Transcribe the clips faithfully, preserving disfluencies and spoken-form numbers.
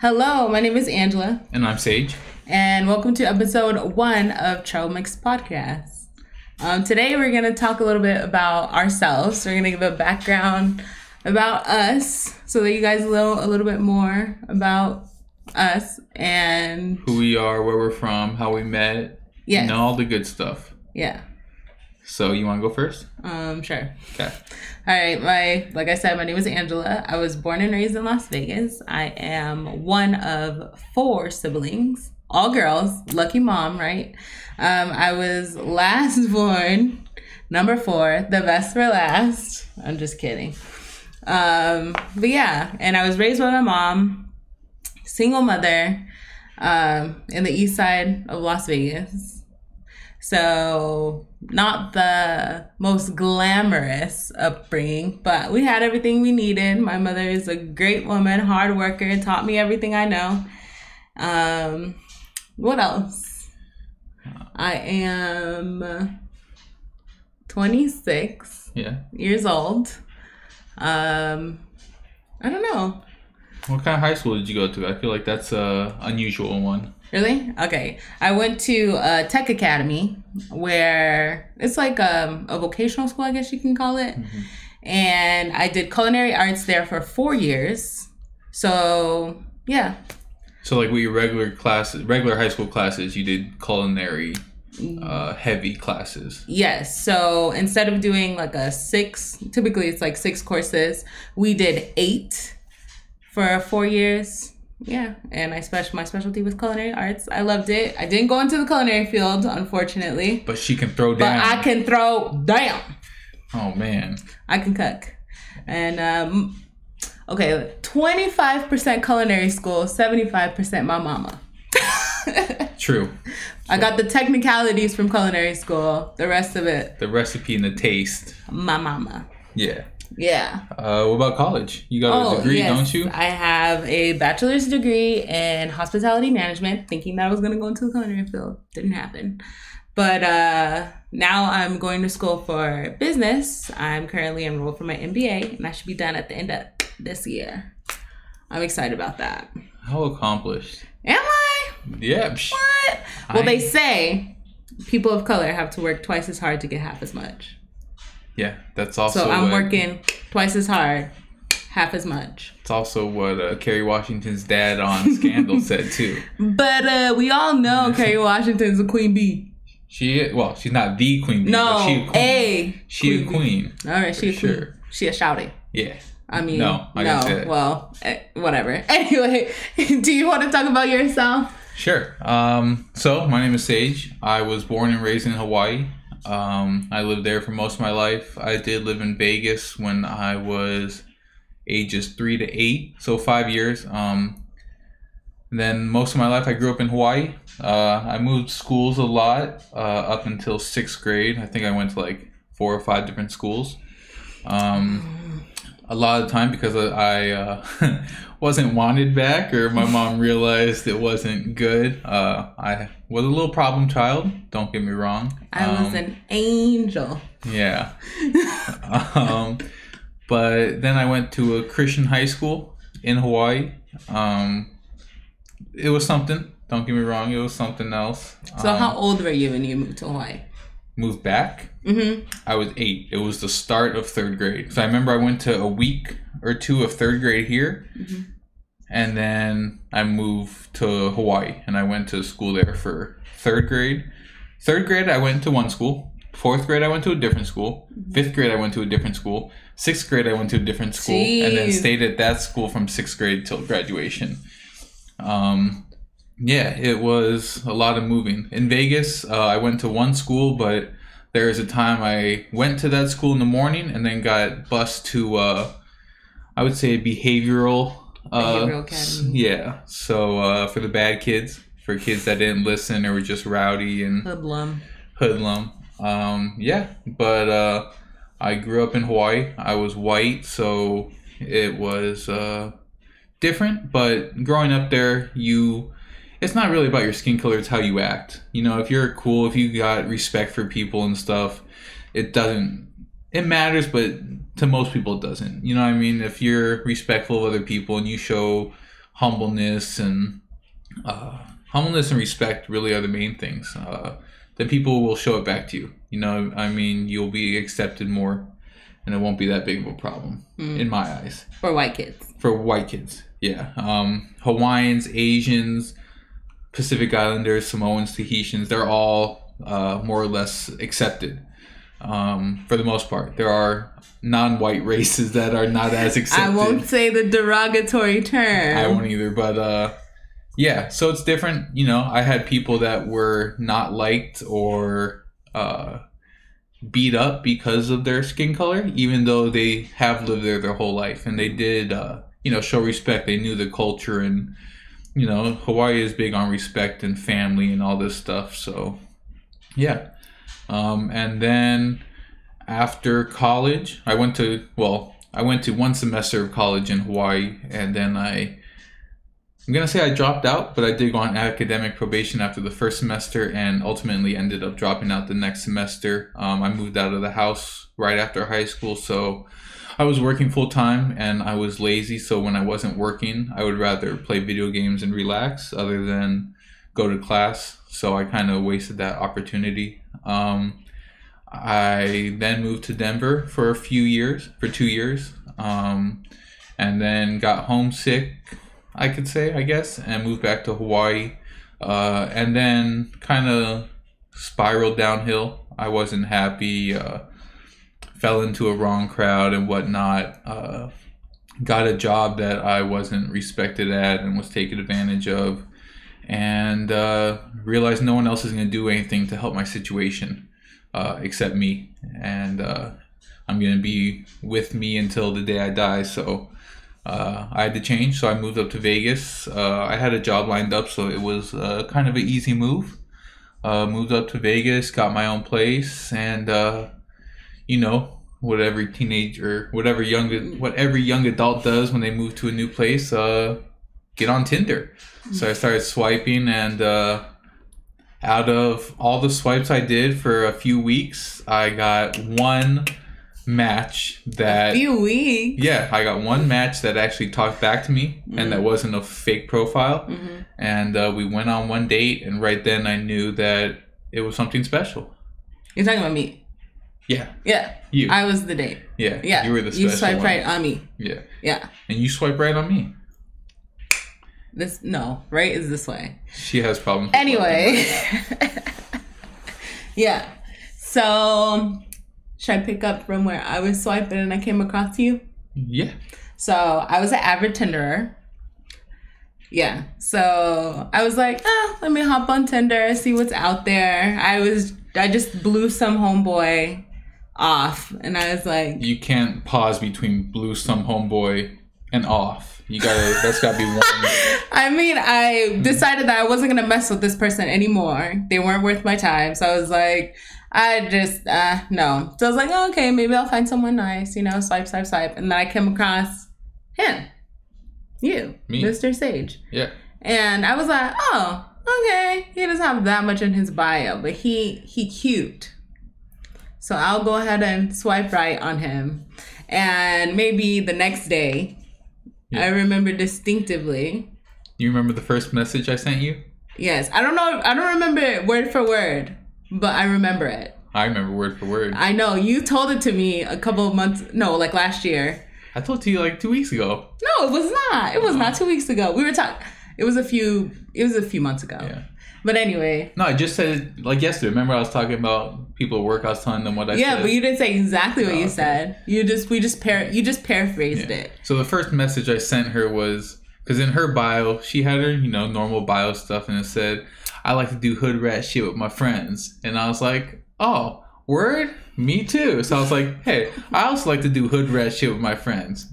Hello, my name is Angela. And I'm Sage. And welcome to episode one of TrailMixed Podcast. Um, today we're going to talk a little bit about ourselves. We're going to give a background about us so that you guys know a little bit more about us and who we are, where we're from, how we met, yes. and all the good stuff. Yeah. So you want to go first? Um, sure. Okay. All right. My, like I said, my name is Angela. I was born and raised in Las Vegas. I am one of four siblings, all girls. Lucky mom, right? Um, I was last born, number four, the best for last. I'm just kidding. Um, but yeah, and I was raised by my mom, single mother, um, in the east side of Las Vegas. So not the most glamorous upbringing, but we had everything we needed. My mother is a great woman, hard worker, taught me everything I know. Um, what else? I am twenty-six yeah. years old. Um, I don't know. What kind of high school did you go to? I feel like that's a unusual one. Really? Okay. I went to a tech academy where it's like a, a vocational school, I guess you can call it. Mm-hmm. And I did culinary arts there for four years. So, yeah. So, like, we regular classes, regular high school classes, you did culinary uh, heavy classes. Yes. So, instead of doing like a six, typically it's like six courses, we did eight for four years. Yeah, and I special my specialty was culinary arts. I loved it. I didn't go into the culinary field, unfortunately. But she can throw down. But I can throw down. Oh man. I can cook, and um, okay, twenty-five percent culinary school, seventy-five percent my mama. True. I got the technicalities from culinary school. The rest of it. The recipe and the taste. My mama. Yeah. Yeah. Uh, what about college? You got oh, a degree, yes. don't you? I have a bachelor's degree in hospitality management, thinking that I was going to go into the culinary field. Didn't happen. But uh, now I'm going to school for business. I'm currently enrolled for my M B A, and I should be done at the end of this year. I'm excited about that. How accomplished. Am I? Yeah. What? Well, I... they say people of color have to work twice as hard to get half as much. Yeah, that's also... So I'm what, working twice as hard, half as much. It's also what uh, Kerry Washington's dad on Scandal said, too. But uh, we all know Kerry Washington's a queen bee. She Well, she's not the queen bee, no, but she a queen. A she queen a queen. Bee. All right, she a queen. Sure. She a shouty. Yeah. I mean, no, I no that. Well, whatever. Anyway, do you want to talk about yourself? Sure. Um. So, my name is Sage. I was born and raised in Hawaii. Um, I lived there for most of my life. I did live in Vegas when I was ages three to eight, so five years. Um, and then most of my life I grew up in Hawaii. Uh, I moved schools a lot uh, up until sixth grade. I think I went to like four or five different schools. Um, a lot of the time because I, I uh, wasn't wanted back, or my mom realized it wasn't good. Uh, I was a little problem child. Don't get me wrong. I um, was an angel. Yeah. um, but then I went to a Christian high school in Hawaii. Um, it was something. Don't get me wrong. It was something else. So um, how old were you when you moved to Hawaii? Moved back? Mm-hmm. I was eight. It was the start of third grade. So I remember I went to a week or two of third grade here. Mm-hmm. And then I moved to Hawaii and I went to school there for third grade. Third grade, I went to one school. Fourth grade, I went to a different school. Fifth grade, I went to a different school. Sixth grade, I went to a different school. Jeez. And then stayed at that school from sixth grade till graduation. Um, yeah, it was a lot of moving. In Vegas, uh, I went to one school, but there was a time I went to that school in the morning and then got bused to, uh, I would say, a behavioral Uh, behavioral academy. Yeah. So uh, for the bad kids, for kids that didn't listen or were just rowdy and hoodlum. Hoodlum. Um, yeah. But uh, I grew up in Hawaii. I was white, so it was uh, different. But growing up there, you it's not really about your skin color. It's how you act. You know, if you're cool, if you got respect for people and stuff, it doesn't. It matters, but to most people it doesn't. You know what I mean? If you're respectful of other people and you show humbleness and uh, humbleness and respect really are the main things. Uh, then people will show it back to you. You know, I mean, you'll be accepted more, and it won't be that big of a problem mm. in my eyes. For white kids. For white kids, yeah. Um, Hawaiians, Asians, Pacific Islanders, Samoans, Tahitians—they're all uh, more or less accepted. Um, for the most part, there are non-white races that are not as accepted. I won't say the derogatory term. I won't either, but uh, yeah, so it's different. You know, I had people that were not liked or uh, beat up because of their skin color, even though they have lived there their whole life, and they did, uh, you know, show respect. They knew the culture, and you know, Hawaii is big on respect and family and all this stuff. So, yeah. Um, and then after college, I went to, well, I went to one semester of college in Hawaii, and then I, I'm going to say I dropped out, but I did go on academic probation after the first semester and ultimately ended up dropping out the next semester. Um, I moved out of the house right after high school, so I was working full time and I was lazy. So when I wasn't working, I would rather play video games and relax other than go to class. So I kind of wasted that opportunity. Um, I then moved to Denver for a few years, for two years, um, and then got homesick, I could say, I guess, and moved back to Hawaii, uh, and then kind of spiraled downhill. I wasn't happy, uh, fell into a wrong crowd and whatnot, uh, got a job that I wasn't respected at and was taken advantage of. And uh, realized no one else is going to do anything to help my situation uh, except me. And uh, I'm going to be with me until the day I die. So uh, I had to change. So I moved up to Vegas. Uh, I had a job lined up, so it was uh, kind of an easy move. Uh, moved up to Vegas, got my own place. And, uh, you know, what every teenager, whatever young, what every young adult does when they move to a new place, uh, get on Tinder. So I started swiping, and uh, out of all the swipes I did for a few weeks, I got one match that... A few weeks? Yeah, I got one match that actually talked back to me, mm-hmm. and that wasn't a fake profile. Mm-hmm. And uh, we went on one date, and right then I knew that it was something special. You're talking about me? Yeah. Yeah. You. I was the date. Yeah. Yeah. You were the special You swiped one. Right on me. Yeah. Yeah. And you swiped right on me. This no, right is this way. She has problems. Anyway. Yeah. So should I pick up from where I was swiping and I came across you? Yeah. So I was an avid Tinderer. Yeah. So I was like, ah, let me hop on Tinder, see what's out there. I was I just blew some homeboy off and I was like, you can't pause between blew some homeboy and off. You gotta, that's gotta be one. I mean, I decided that I wasn't gonna mess with this person anymore. They weren't worth my time. So I was like, I just, uh, no. So I was like, oh, okay, maybe I'll find someone nice, you know, swipe, swipe, swipe. And then I came across him, you, me. Mister Sage. Yeah. And I was like, oh, okay. He doesn't have that much in his bio, but he, he cute. So I'll go ahead and swipe right on him. And maybe the next day, yeah. I remember distinctively. You remember the first message I sent you? Yes. I don't know. I don't remember it word for word, but I remember it. I remember word for word. I know. You told it to me a couple of months. No, like last year. I told it to you like two weeks ago. No, it was not. It was not two weeks ago. We were talking. It was a few. It was a few months ago. Yeah. But anyway. No, I just said it like yesterday. Remember I was talking about people at work. I was telling them what I yeah, said. Yeah, but you didn't say exactly what oh, you okay. said. You just we just par- you just paraphrased yeah. it. So the first message I sent her was, because in her bio, she had her, you know, normal bio stuff. And it said, I like to do hood rat shit with my friends. And I was like, oh, word? Me too. So I was like, hey, I also like to do hood rat shit with my friends.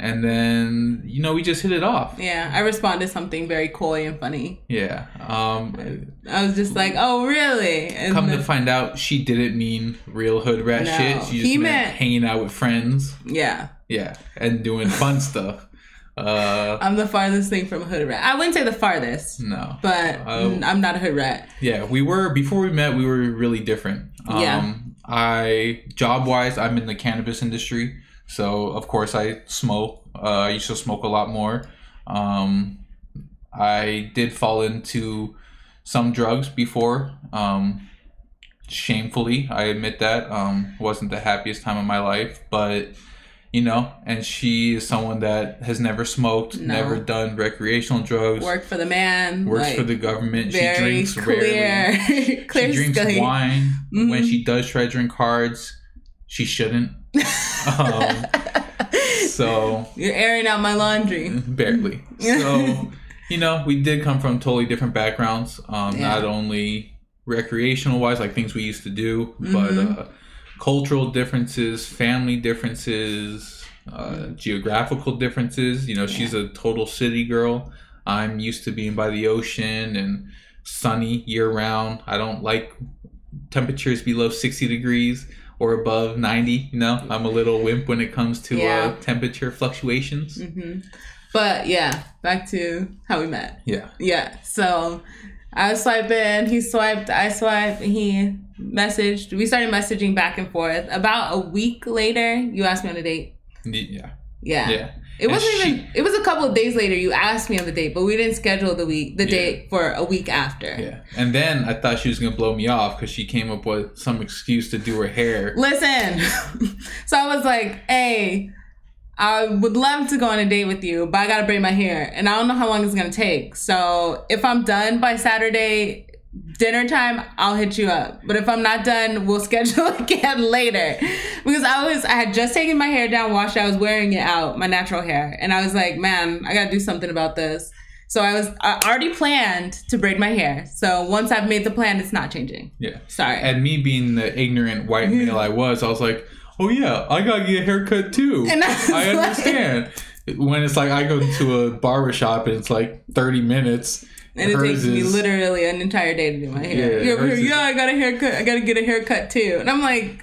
And then, you know, we just hit it off. Yeah, I responded something very coy and funny. Yeah. Um, I was just like, oh, really? And come then, to find out, she didn't mean real hood rat no, shit. She just meant, meant hanging out with friends. Yeah. Yeah, and doing fun stuff. Uh, I'm the farthest thing from a hood rat. I wouldn't say the farthest. No. But uh, I'm not a hood rat. Yeah, we were, before we met, we were really different. Um, yeah. I, job-wise, I'm in the cannabis industry. So, of course, I smoke. Uh, I used to smoke a lot more. Um, I did fall into some drugs before, um, shamefully, I admit that. Um, wasn't the happiest time of my life, but you know, and she is someone that has never smoked, no. never done recreational drugs. Worked for the man. Works like, for the government. She drinks clear. rarely. clear she drinks sky. wine. Mm-hmm. When she does try to drink cards, she shouldn't. um, so you're airing out my laundry. Barely. So, you know, we did come from totally different backgrounds. Um, yeah. Not only recreational wise, like things we used to do, mm-hmm. but... Uh, cultural differences, family differences, uh, geographical differences. You know, she's a total city girl. I'm used to being by the ocean and sunny year round. I don't like temperatures below sixty degrees or above ninety. You know, I'm a little wimp when it comes to yeah. uh, temperature fluctuations. Mm-hmm. But yeah, back to how we met. Yeah. Yeah. So I was swiping, he swiped, I swiped, he... messaged. We started messaging back and forth. About a week later, you asked me on a date. Yeah. Yeah. Yeah. It and wasn't she, even. It was a couple of days later. You asked me on the date, but we didn't schedule the week, the yeah. date for a week after. Yeah. And then I thought she was gonna blow me off because she came up with some excuse to do her hair. Listen. So I was like, "Hey, I would love to go on a date with you, but I gotta braid my hair, and I don't know how long it's gonna take. So if I'm done by Saturday." Dinner time, I'll hit you up. But if I'm not done, we'll schedule again later. Because I was, I had just taken my hair down, washed it. I was wearing it out, my natural hair. And I was like, man, I got to do something about this. So I was I already planned to braid my hair. So once I've made the plan, it's not changing. Yeah. Sorry. And me being the ignorant white male I was, I was like, oh yeah, I got to get a haircut too. And I, I understand. Like, when it's like, I go to a barbershop and it's like thirty minutes. And it takes me literally an entire day to do my hair. Yeah, You're over here, yeah, I got a haircut. I got to get a haircut too. And I'm like,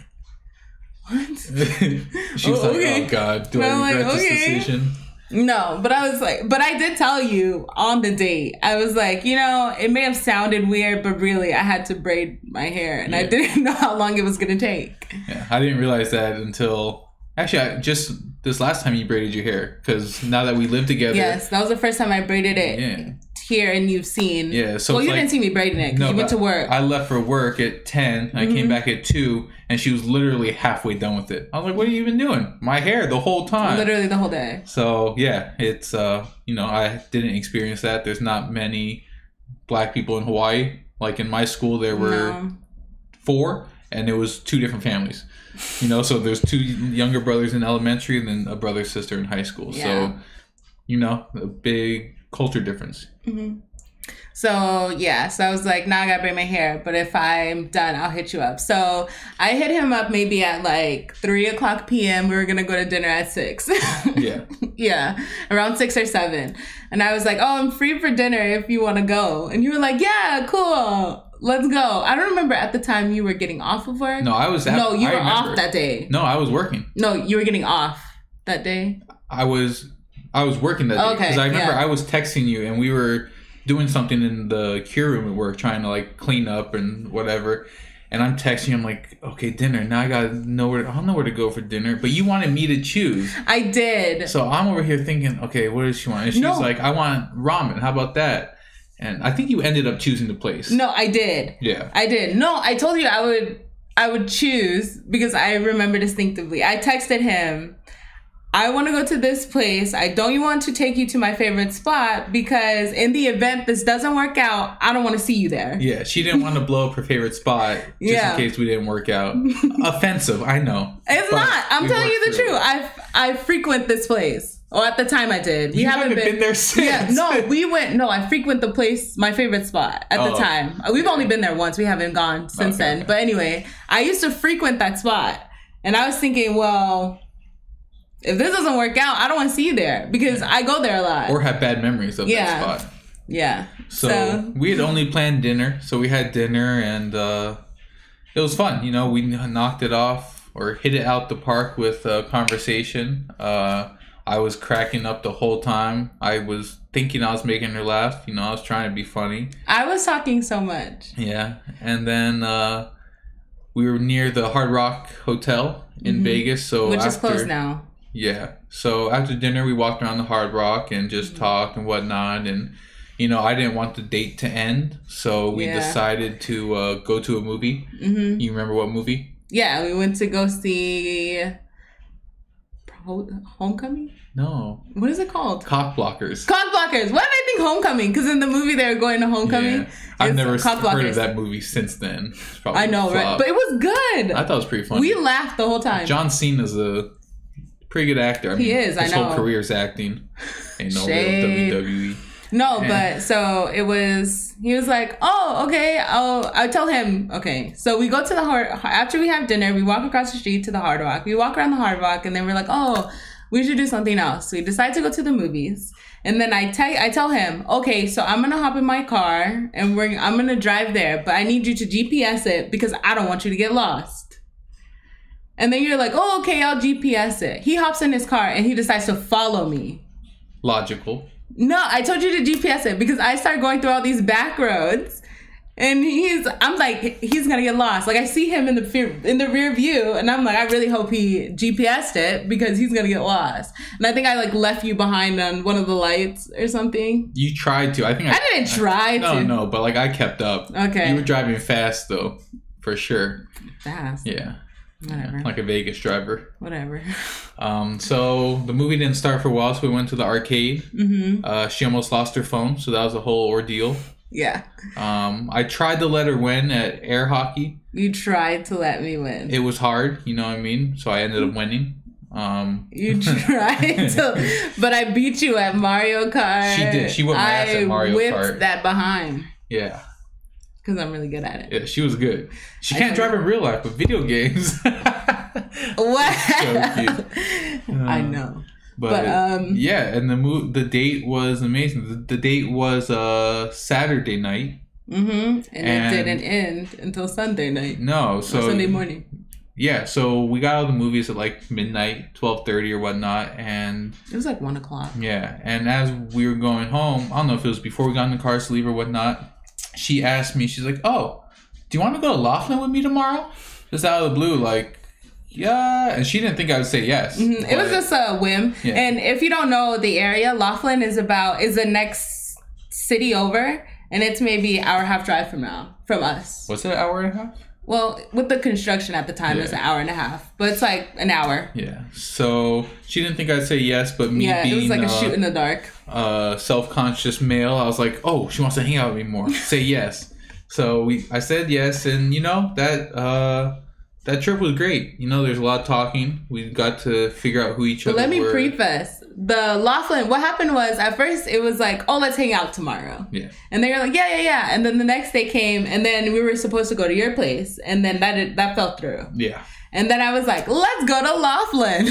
what? She was oh, like, okay. oh God, do and I regret like, this okay. decision? No, but I was like, but I did tell you on the date. I was like, you know, it may have sounded weird, but really I had to braid my hair. And yeah. I didn't know how long it was going to take. Yeah, I didn't realize that until... Actually, I just this last time you braided your hair, because now that we live together... Yes, that was the first time I braided it. Yeah. Here and you've seen yeah so well you like, didn't see me braiding it because no, you went to work. I left for work at ten and mm-hmm. I came back at two and she was literally halfway done with it. I was like, what are you even doing? My hair the whole time, literally the whole day. So yeah, it's uh you know, I didn't experience that. There's not many black people in Hawaii. Like in my school there were no. four and it was two different families, you know, so there's two younger brothers in elementary and then a brother sister in high school. Yeah. So you know, a big culture difference. Mm-hmm. So yeah, so I was like, nah, I gotta braid my hair, but if I'm done, I'll hit you up. So I hit him up maybe at like three o'clock p.m. We were gonna go to dinner at six. Yeah. Yeah, around six or seven. And I was like, oh, I'm free for dinner if you want to go. And you were like, yeah, cool, let's go. I don't remember at the time you were getting off of work. No, I was at, no you I were remember. off that day. No, I was working. No, you were getting off that day. I was I was working that day, because okay, I remember yeah. I was texting you and we were doing something in the cure room at work, trying to like clean up and whatever. And I'm texting you, I'm like, okay, dinner. Now I gotta know where to, I don't know where to go for dinner, but you wanted me to choose. I did. So I'm over here thinking, okay, what does she want? And she's no. like, I want ramen. How about that? And I think you ended up choosing the place. No, I did. Yeah, I did. No, I told you I would. I would choose because I remember distinctively. I texted him. I want to go to this place. I don't even want to take you to my favorite spot because in the event this doesn't work out, I don't want to see you there. Yeah, she didn't want to blow up her favorite spot just yeah. in case we didn't work out. Offensive, I know. It's not. I'm telling you the truth. I I frequent this place. Oh, at the time I did. We you haven't, haven't been, been there since. Yeah, no, we went. No, I frequent the place, my favorite spot at oh. the time. We've only been there once. We haven't gone since okay, then. Okay. But anyway, I used to frequent that spot. And I was thinking, well... if this doesn't work out, I don't want to see you there because yeah. I go there a lot. Or have bad memories of yeah. that spot. Yeah. So, so we had only planned dinner. So we had dinner and uh, it was fun. You know, we knocked it off or hit it out the park with a conversation. Uh, I was cracking up the whole time. I was thinking I was making her laugh. You know, I was trying to be funny. I was talking so much. Yeah. And then uh, we were near the Hard Rock Hotel in mm-hmm. Vegas. So Which after, is closed now. Yeah. So after dinner, we walked around the Hard Rock and just mm-hmm. talked and whatnot. And, you know, I didn't want the date to end. So we yeah. decided to uh, go to a movie. Mm-hmm. You remember what movie? Yeah. We went to go see Homecoming? No. What is it called? Cockblockers. Cockblockers. Why did I think Homecoming? Because in the movie they were going to Homecoming. Yeah. I've never heard of that movie since then. I know, right? But it was good. I thought it was pretty funny. We laughed the whole time. John Cena's a pretty good actor. I mean, he is, I know. His whole career's acting. Ain't no Shame. Real W W E. No, yeah. But so it was, he was like, oh, okay, I'll, I'll tell him. Okay, so we go to the Hard, after we have dinner, we walk across the street to the Hard Rock. We walk around the Hard Rock and then we're like, oh, we should do something else. We decide to go to the movies. And then I tell I tell him, okay, so I'm going to hop in my car and we're I'm going to drive there, but I need you to G P S it because I don't want you to get lost. And then you're like, oh, okay, I'll G P S it. He hops in his car and he decides to follow me. Logical. No, I told you to G P S it because I start going through all these back roads and he's, I'm like, he's going to get lost. Like I see him in the in the rear view and I'm like, I really hope he G P S'd it because he's going to get lost. And I think I like left you behind on one of the lights or something. You tried to. I think I, I didn't try I, no, to. No, no, but like I kept up. Okay. You were driving fast though, for sure. Fast. Yeah. Whatever. Yeah, like a Vegas driver. Whatever. Um, so the movie didn't start for a while, so we went to the arcade. Mm-hmm. Uh, she almost lost her phone, so that was a whole ordeal. Yeah. Um, I tried to let her win at air hockey. You tried to let me win. It was hard, you know what I mean? So I ended up winning. Um, you tried to, but I beat you at Mario Kart. She did. She whipped my ass at Mario Kart. I whipped that behind. Yeah. Because I'm really good at it. Yeah, she was good. She I can't drive in real life, but video games. What? So um, I know. But, but um, yeah, and the move, the date was amazing. The, the date was uh Saturday night. Mm-hmm. And, and it didn't end until Sunday night. No, so or Sunday morning. Yeah, so we got all the movies at like midnight, twelve thirty or whatnot, and it was like one o'clock. Yeah, and as we were going home, I don't know if it was before we got in the cars to leave or whatnot. She asked me, she's like, oh, do you want to go to Laughlin with me tomorrow? Just out of the blue, like, yeah. And she didn't think I would say yes. Mm-hmm. It was just a whim. Yeah. And if you don't know the area, Laughlin is about, is the next city over. And it's maybe an hour and a half drive from now, from us. Was it an hour and a half? Well, with the construction at the time, yeah. It was an hour and a half. But it's like an hour. Yeah. So she didn't think I'd say yes, but me yeah, being... Yeah, it was like a uh, shoot in the dark. Uh, self-conscious male, I was like, oh, she wants to hang out with me more. Say yes. So we, I said yes, and, you know, that uh, that trip was great. You know, there's a lot of talking. We got to figure out who each but other were. Let me were. preface. The Laughlin, what happened was, at first, it was like, oh, let's hang out tomorrow. Yeah. And they were like, yeah, yeah, yeah. And then the next day came, and then we were supposed to go to your place. And then that did, that fell through. Yeah. And then I was like, let's go to Laughlin.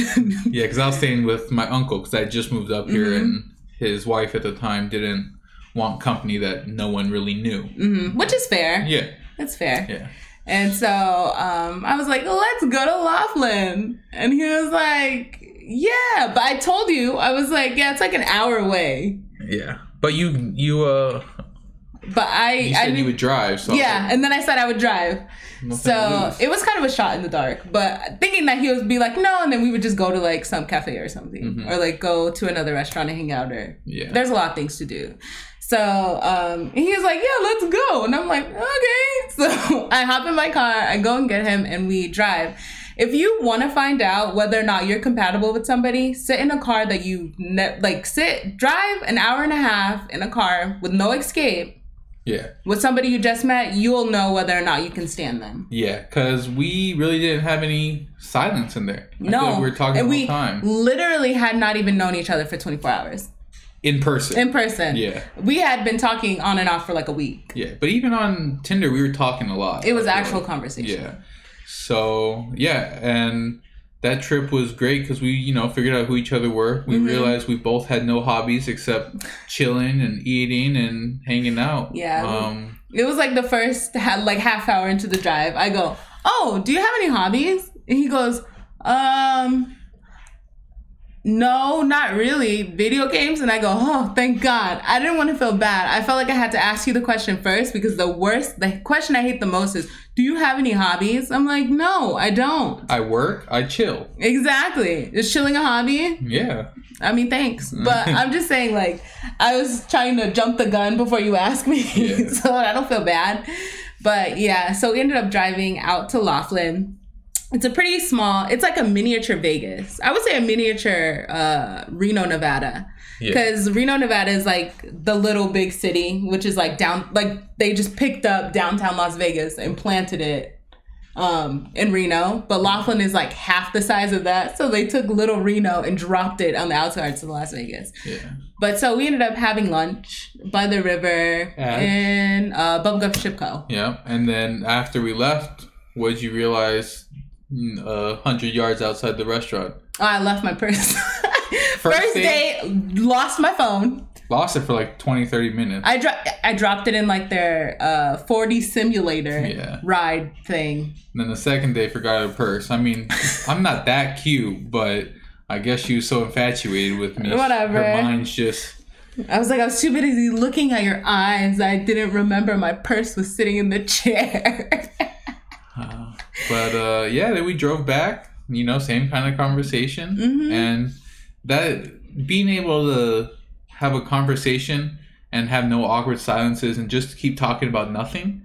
Yeah, because I was staying with my uncle, because I just moved up here, mm-hmm. and his wife at the time didn't want company that no one really knew. Mm-hmm. Which is fair. Yeah. That's fair. Yeah. And so um, I was like, let's go to Laughlin. And he was like... Yeah, but I told you, I was like, yeah, it's like an hour away. Yeah, but you, you, uh, but I, you said I you would drive. So yeah, like, and then I said I would drive. So it was kind of a shot in the dark, but thinking that he would be like, no, and then we would just go to like some cafe or something, mm-hmm. or like go to another restaurant and hang out or, yeah. There's a lot of things to do. So um, he was like, yeah, let's go. And I'm like, okay. So I hop in my car, I go and get him and we drive. If you want to find out whether or not you're compatible with somebody, sit in a car that you, ne- like, sit, drive an hour and a half in a car with no escape. Yeah. With somebody you just met, you'll know whether or not you can stand them. Yeah, because we really didn't have any silence in there. No. I feel like we were talking the whole time. And we literally had not even known each other for twenty-four hours. In person. In person. Yeah. We had been talking on and off for, like, a week. Yeah, but even on Tinder, we were talking a lot. It was actual conversation. Yeah. So, yeah, and that trip was great because we, you know, figured out who each other were. We mm-hmm. realized we both had no hobbies except chilling and eating and hanging out. Yeah. Um, it was like the first, like, half hour into the drive. I go, oh, do you have any hobbies? And he goes, um, no, not really, video games. And I go, oh, thank God. I didn't want to feel bad. I felt like I had to ask you the question first, because the worst, the question I hate the most is, do you have any hobbies? I'm like, no, I don't. I work, I chill. Exactly. Is chilling a hobby? Yeah. I mean, thanks. But I'm just saying, like, I was trying to jump the gun before you asked me. Yeah. So I don't feel bad. But yeah, so we ended up driving out to Laughlin. It's a pretty small, it's like a miniature Vegas. I would say a miniature uh, Reno, Nevada. Because yeah. Reno, Nevada is like the little big city, which is like down, like they just picked up downtown Las Vegas and planted it um, in Reno. But Laughlin is like half the size of that. So they took little Reno and dropped it on the outskirts of Las Vegas. Yeah. But so we ended up having lunch by the river yeah. in uh, Bubblegum Ship Co. Yeah. And then after we left, what did you realize? A uh, hundred yards outside the restaurant. Oh, I left my purse. First, First day, day, lost my phone. Lost it for like twenty, thirty minutes. I, dro- I dropped it in like their uh, four D simulator yeah. ride thing. And then the second day, forgot her purse. I mean, I'm not that cute, but I guess she was so infatuated with me. Whatever. Her mind's just... I was like, I was too busy looking at your eyes. I didn't remember my purse was sitting in the chair. uh, but uh, yeah, then we drove back, you know, same kind of conversation. Mm-hmm. And that being able to have a conversation and have no awkward silences and just keep talking about nothing,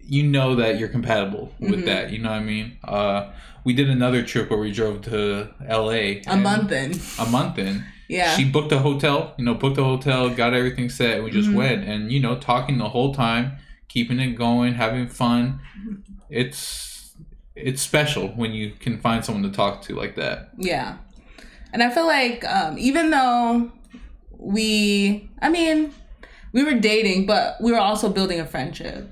you know that you're compatible with mm-hmm. that. You know what I mean? Uh, we did another trip where we drove to L A. A month in. A month in. Yeah. She booked a hotel, you know, booked a hotel, got everything set, and we just mm-hmm. went. And, you know, talking the whole time, keeping it going, having fun. It's it's special when you can find someone to talk to like that. Yeah. And I feel like um, even though we, I mean, we were dating, but we were also building a friendship.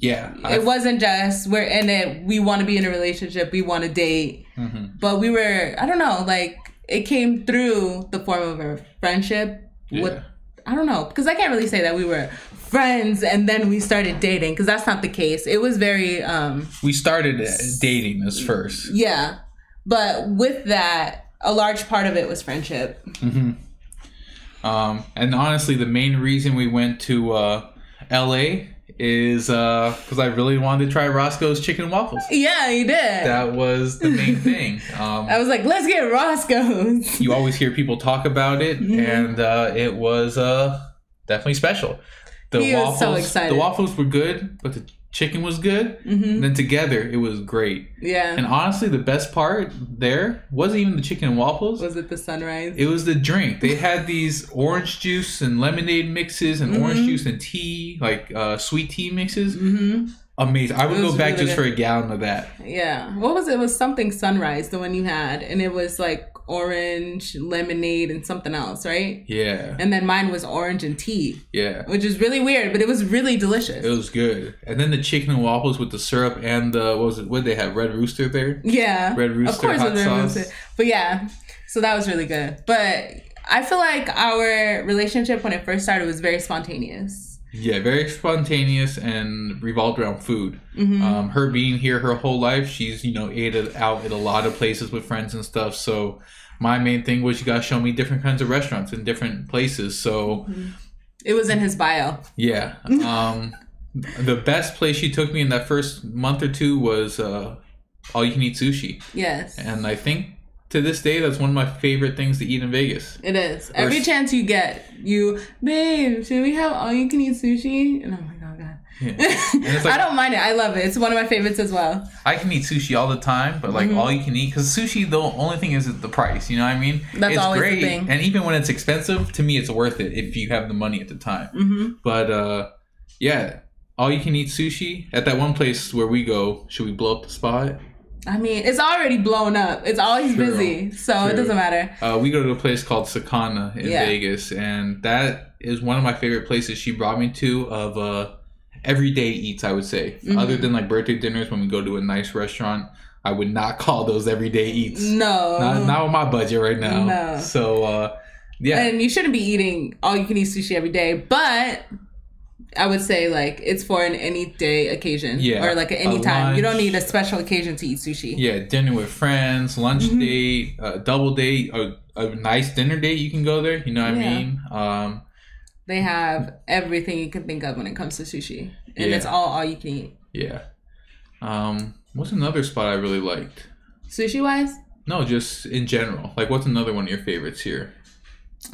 Yeah. I've... It wasn't just we're in it. We want to be in a relationship. We want to date. Mm-hmm. But we were, I don't know, like it came through the form of a friendship. Yeah. With, I don't know, because I can't really say that we were friends and then we started dating, because that's not the case. It was very. Um, we started dating as first. Yeah. But with that, a large part of it was friendship. Mm-hmm. Um, and honestly, the main reason we went to uh, L A is because uh, I really wanted to try Roscoe's chicken and waffles. Yeah, you did. That was the main thing. Um, I was like, let's get Roscoe's. You always hear people talk about it, mm-hmm. and uh, it was uh, definitely special. The he waffles, was so excited. The waffles were good, but the chicken was good. Mm-hmm. And then together, it was great. Yeah. And honestly, the best part there wasn't even the chicken and waffles. Was it the sunrise? It was the drink. They had these orange juice and lemonade mixes and mm-hmm. orange juice and tea, like uh, sweet tea mixes. Mm-hmm. Amazing. I would go back really just good. For a gallon of that. Yeah. What was it? It was something sunrise, the one you had. And it was like orange, lemonade, and something else, right? Yeah. And then mine was orange and tea. Yeah. Which is really weird, but it was really delicious. It was good. And then the chicken and waffles with the syrup and the, what was it? What did they have? Red Rooster there? Yeah. Red Rooster, of course, hot Red sauce. Rooster. But yeah. So that was really good. But I feel like our relationship when it first started was very spontaneous. Yeah, very spontaneous and revolved around food. Mm-hmm. Um, her being here her whole life, she's, you know, ate it out at a lot of places with friends and stuff. So my main thing was you got to show me different kinds of restaurants in different places. So it was in his bio. Yeah. Um, the best place she took me in that first month or two was uh, all you can eat sushi. Yes. And I think to this day, that's one of my favorite things to eat in Vegas. It is. Every or, chance you get, you, babe, should we have all-you-can-eat sushi? And I'm like, oh, God. Yeah. Like, I don't mind it. I love it. It's one of my favorites as well. I can eat sushi all the time, but, like, mm-hmm. all-you-can-eat. Because sushi, the only thing is the price. You know what I mean? That's it's always great, the thing. And even when it's expensive, to me, it's worth it if you have the money at the time. Mm-hmm. But, uh, yeah, all-you-can-eat sushi. At that one place where we go, should we blow up the spot? I mean, it's already blown up. It's always true, busy, so true. It doesn't matter. Uh, we go to a place called Sakana in yeah. Vegas, and that is one of my favorite places she brought me to of uh, everyday eats, I would say. Mm-hmm. Other than like birthday dinners when we go to a nice restaurant, I would not call those everyday eats. No. Not, not on my budget right now. No. So, uh, yeah. And you shouldn't be eating all you can eat sushi every day, but I would say, like, it's for an any day occasion. Yeah. Or, like, at any time. Lunch. You don't need a special occasion to eat sushi. Yeah, dinner with friends, lunch mm-hmm. date, a double date, a, a nice dinner date. You can go there. You know what yeah. I mean? Um, they have everything you can think of when it comes to sushi. And yeah. it's all, all you can eat. Yeah. Um, what's another spot I really liked? Sushi-wise? No, just in general. Like, what's another one of your favorites here?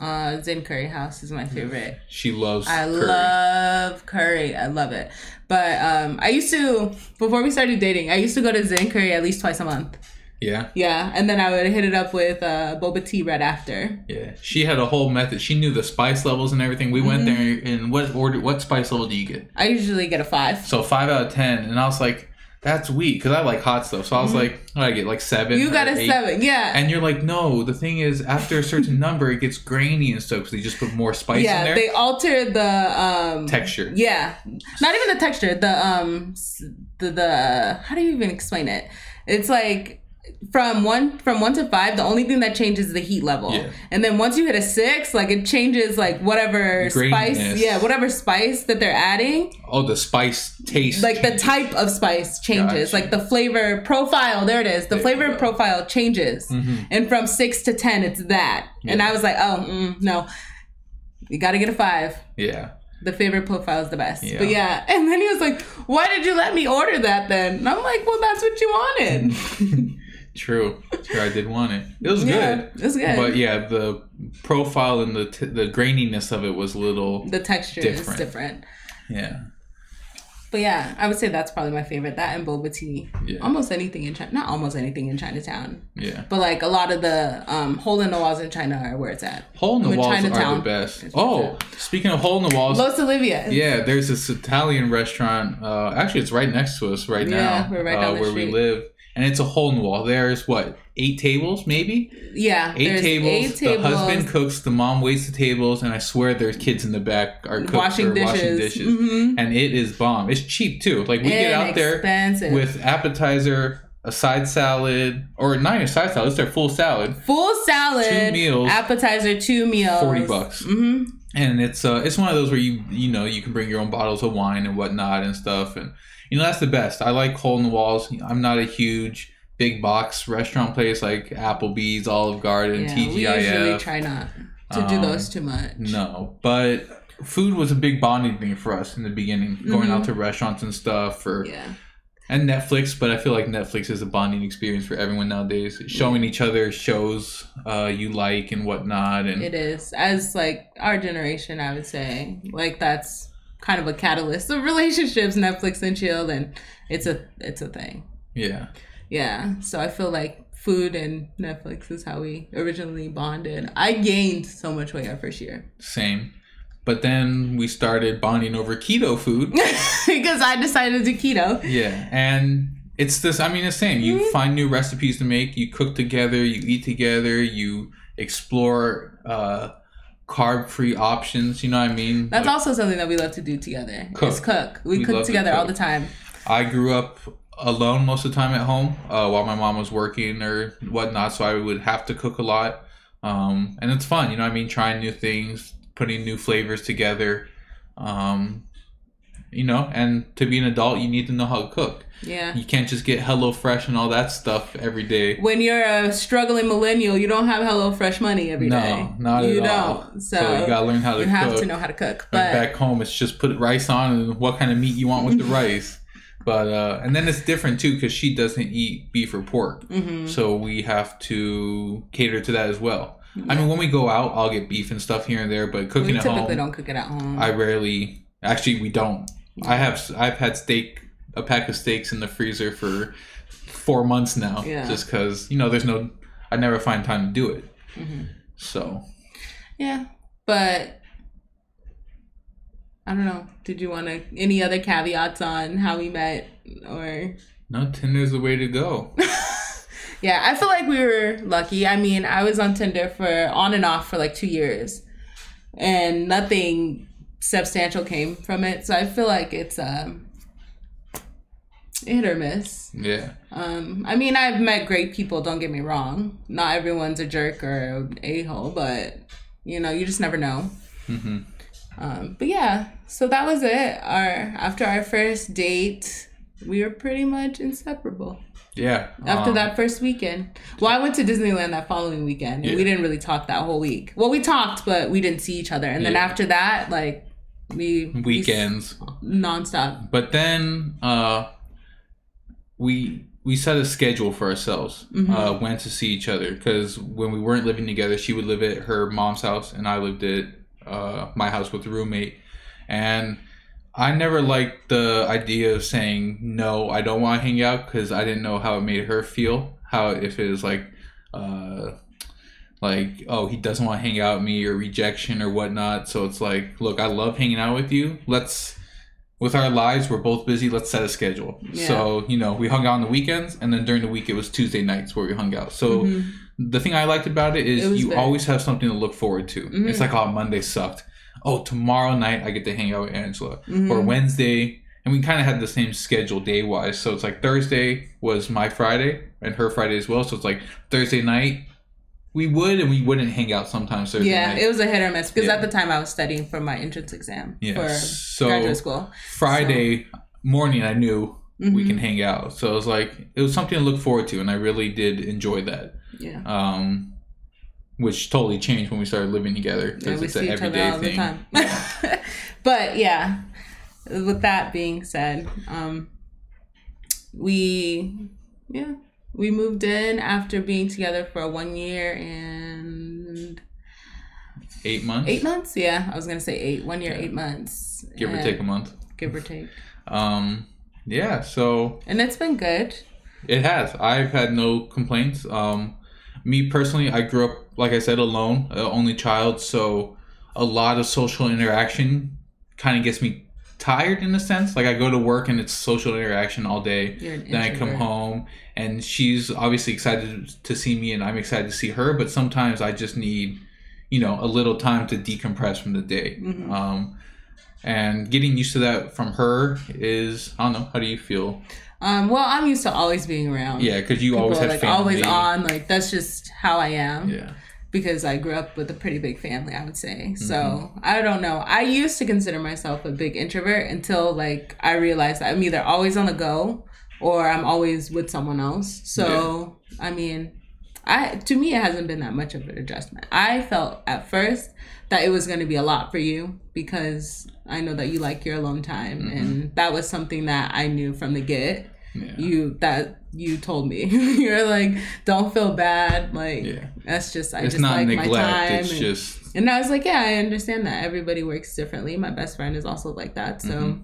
Uh, Zen Curry House is my favorite. She loves I curry. love curry. I love it. But um, I used to, before we started dating, I used to go to Zen Curry at least twice a month. Yeah. Yeah. And then I would hit it up with uh, boba tea right after. Yeah. She had a whole method. She knew the spice levels and everything. We mm-hmm. went there and what order, what spice level do you get? I usually get a five. So five out of ten. And I was like, that's weak, because I like hot stuff. So I was mm-hmm. like, what did I get? Like seven? You got a eight. seven, yeah. And you're like, no, the thing is, after a certain number, it gets grainy and stuff, because they just put more spice yeah, in there. Yeah, they alter the... Um, texture. Yeah. Not even the texture. The, um, the, the... How do you even explain it? It's like... From one from one to five, the only thing that changes is the heat level. Yeah. And then once you hit a six, like it changes like whatever Graininess. spice, yeah, whatever spice that they're adding. Oh, the spice taste. Like changes. The type of spice changes. Gotcha. Like the flavor profile, there it is. The there flavor profile changes. Mm-hmm. And from six to ten, it's that. Yeah. And I was like, oh, mm, no, you got to get a five. Yeah. The favorite profile is the best. Yeah. But yeah. And then he was like, why did you let me order that then? And I'm like, well, that's what you wanted. True. True, I did want it. It was yeah, good. It was good. But yeah, the profile and the t- the graininess of it was a little The texture different. is different. Yeah. But yeah, I would say that's probably my favorite. That and boba tea. Yeah. Almost anything in China. Not almost anything in Chinatown. Yeah. But like a lot of the um, hole in the walls in China are where it's at. Hole in the walls Chinatown, are the best. Oh, speaking of hole in the walls. Los Olivia's. Yeah, there's this Italian restaurant. Uh, actually, it's right next to us right yeah, now. Yeah, we're right down uh, the where street. Where we live. And it's a hole in the wall. There's, what, eight tables, maybe? Yeah. Eight tables. Eight tables. The husband cooks. The mom waits the tables. And I swear there's kids in the back are cooking washing dishes. Washing dishes. Mm-hmm. And it is bomb. It's cheap, too. Like, we and get out there expensive. With appetizer, a side salad. Or not even a side salad. It's their full salad. Full salad. Two meals. Appetizer, two meals. forty bucks. Mm-hmm. And it's uh, it's one of those where, you you know, you can bring your own bottles of wine and whatnot and stuff. And... You know, that's the best. I like hole in the walls. I'm not a huge big box restaurant place like Applebee's, Olive Garden, yeah, T G I F. We usually try not to um, do those too much. No, but food was a big bonding thing for us in the beginning, mm-hmm. going out to restaurants and stuff or yeah. and Netflix. But I feel like Netflix is a bonding experience for everyone nowadays. Showing yeah. each other shows uh, you like and whatnot. And it is. As like our generation, I would say, like that's... kind of a catalyst of relationships, Netflix and chill, and it's a it's a thing. Yeah. Yeah. So I feel like food and Netflix is how we originally bonded. I gained so much weight our first year. Same. But then we started bonding over keto food. Because I decided to keto. Yeah. And it's this, I mean, it's the same. You mm-hmm. find new recipes to make, you cook together, you eat together, you explore... uh carb-free options, you know what I mean? That's like, also something that we love to do together. Cook. Is cook. We, we cook together to cook. all the time. I grew up alone most of the time at home uh, while my mom was working or whatnot, so I would have to cook a lot. Um, and it's fun, you know what I mean? Trying new things, putting new flavors together. Um, you know, and to be an adult, you need to know how to cook. Yeah. You can't just get HelloFresh and all that stuff every day. When you're a struggling millennial, you don't have HelloFresh money every no, day. No, not you at all. You don't. So, so you got to learn how to cook. You have to know how to cook. But back home, it's just put rice on and what kind of meat you want with the rice. But uh, and then it's different, too, because she doesn't eat beef or pork. Mm-hmm. So we have to cater to that as well. Yeah. I mean, when we go out, I'll get beef and stuff here and there. But cooking we at home. We typically don't cook it at home. I rarely. Actually, we don't. Yeah. I have, I've had steak. a pack of steaks in the freezer for four months now yeah. just because, you know, there's no, I never find time to do it. Mm-hmm. So. Yeah. But I don't know. Did you want to, any other caveats on how we met or? No, Tinder's the way to go. Yeah. I feel like we were lucky. I mean, I was on Tinder for on and off for like two years and nothing substantial came from it. So I feel like it's, um, hit or miss. Yeah. Um, I mean, I've met great people, don't get me wrong. Not everyone's a jerk or a-hole, but, you know, you just never know. Mm-hmm. Um, but yeah, so that was it. Our after our first date, we were pretty much inseparable. Yeah. After um, that first weekend. Well, I went to Disneyland that following weekend. Yeah. We didn't really talk that whole week. Well, we talked, but we didn't see each other. And yeah. then after that, like, we... Weekends. We, nonstop. But then uh, we we set a schedule for ourselves. Mm-hmm. Uh, when to see each other. Because when we weren't living together, she would live at her mom's house. And I lived at uh, my house with a roommate. And... I never liked the idea of saying, no, I don't want to hang out, because I didn't know how it made her feel. How, if it was like, uh, like, oh, he doesn't want to hang out with me, or rejection or whatnot. So it's like, look, I love hanging out with you. Let's, with our lives, we're both busy. Let's set a schedule. Yeah. So, you know, we hung out on the weekends, and then during the week, it was Tuesday nights where we hung out. So mm-hmm. the thing I liked about it is it you big. always have something to look forward to. Mm-hmm. It's like, oh, Monday sucked. Oh, tomorrow night I get to hang out with Angela. Mm-hmm. Or Wednesday. And we kind of had the same schedule day-wise. So it's like Thursday was my Friday and her Friday as well. So it's like Thursday night, we would and we wouldn't hang out sometimes Thursday yeah, night. Yeah, it was a hit or miss. Because yeah. at the time I was studying for my entrance exam yeah. for so graduate school. Friday so. morning I knew mm-hmm. we can hang out. So it was like, it was something to look forward to. And I really did enjoy that. Yeah. Um. Which totally changed when we started living together. Because yeah, it's an everyday all thing. The time. Yeah. But yeah, with that being said, um, we, yeah, we moved in after being together for one year and... Eight months? Eight months, yeah. I was going to say eight. One year, yeah. eight months. Give and or take a month. Give or take. Um, yeah, so... And it's been good. It has. I've had no complaints. Um, me personally, I grew up, like I said, alone, uh, only child, so a lot of social interaction kind of gets me tired in a sense. Like I go to work and it's social interaction all day. You're an then introvert. I come home and she's obviously excited to see me and I'm excited to see her, but sometimes I just need, you know, a little time to decompress from the day. Mm-hmm. Um, and getting used to that from her is, I don't know, how do you feel? Um, well, I'm used to always being around. Yeah, because you people always have like, family. Always on. Like, that's just how I am. Yeah. Because I grew up with a pretty big family, I would say. Mm-hmm. So, I don't know. I used to consider myself a big introvert until, like, I realized I'm either always on the go or I'm always with someone else. So, yeah. I mean, I to me, it hasn't been that much of an adjustment. I felt at first that it was going to be a lot for you because I know that you like your alone time. Mm-hmm. And that was something that I knew from the get. Yeah. You that you told me you're like don't feel bad like yeah. that's just I it's just not like neglect. My time it's and, just... and I was like yeah I understand that everybody works differently. My best friend is also like that so mm-hmm.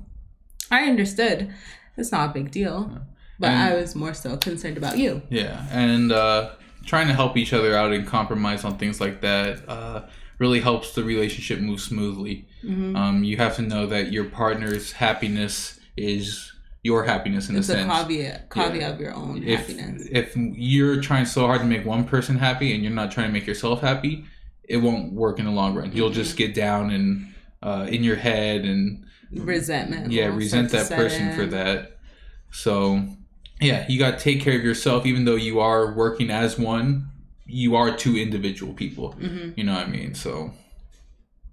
I understood it's not a big deal yeah. but and, I was more so concerned about you yeah and uh trying to help each other out and compromise on things like that uh really helps the relationship move smoothly. Mm-hmm. um you have to know that your partner's happiness is your happiness in it's a sense. It's a caveat, caveat yeah. of your own if, happiness. If you're trying so hard to make one person happy and you're not trying to make yourself happy, it won't work in the long run. Mm-hmm. You'll just get down and uh, in your head and... Resentment. Yeah, resent that person in. For that. So, yeah, you got to take care of yourself. Even though you are working as one, you are two individual people. Mm-hmm. You know what I mean? So,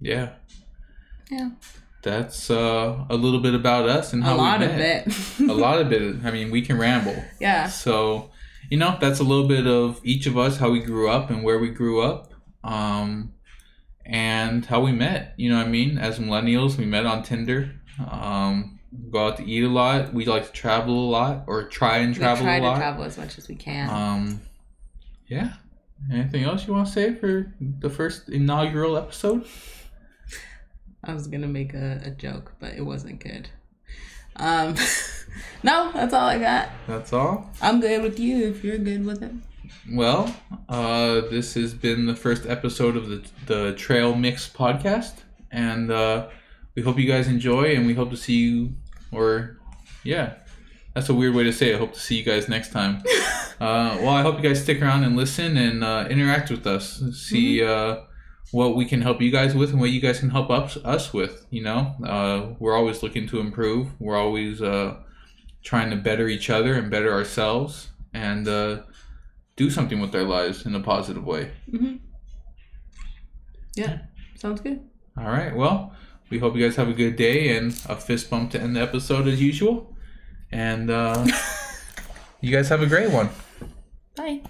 yeah. Yeah. That's uh, a little bit about us and how we met. A lot of it. a lot of it. I mean, we can ramble. Yeah. So, you know, that's a little bit of each of us, how we grew up and where we grew up um, and how we met. You know what I mean? As millennials, we met on Tinder. Um, go out to eat a lot. We like to travel a lot or try and travel we try a lot. Try to travel as much as we can. Um, yeah. Anything else you want to say for the first inaugural episode? I was going to make a, a joke, but it wasn't good. Um, no, that's all I got. That's all? I'm good with you if you're good with it. Well, uh, this has been the first episode of the, the TrailMixed Podcast. And uh, we hope you guys enjoy, and we hope to see you, or, yeah. That's a weird way to say it. I hope to see you guys next time. uh, well, I hope you guys stick around and listen and uh, interact with us. See... Mm-hmm. Uh, what we can help you guys with and what you guys can help us, us with, you know? Uh, we're always looking to improve. We're always uh, trying to better each other and better ourselves and uh, do something with our lives in a positive way. Mm-hmm. Yeah, sounds good. All right. Well, we hope you guys have a good day and a fist bump to end the episode as usual. And uh, you guys have a great one. Bye.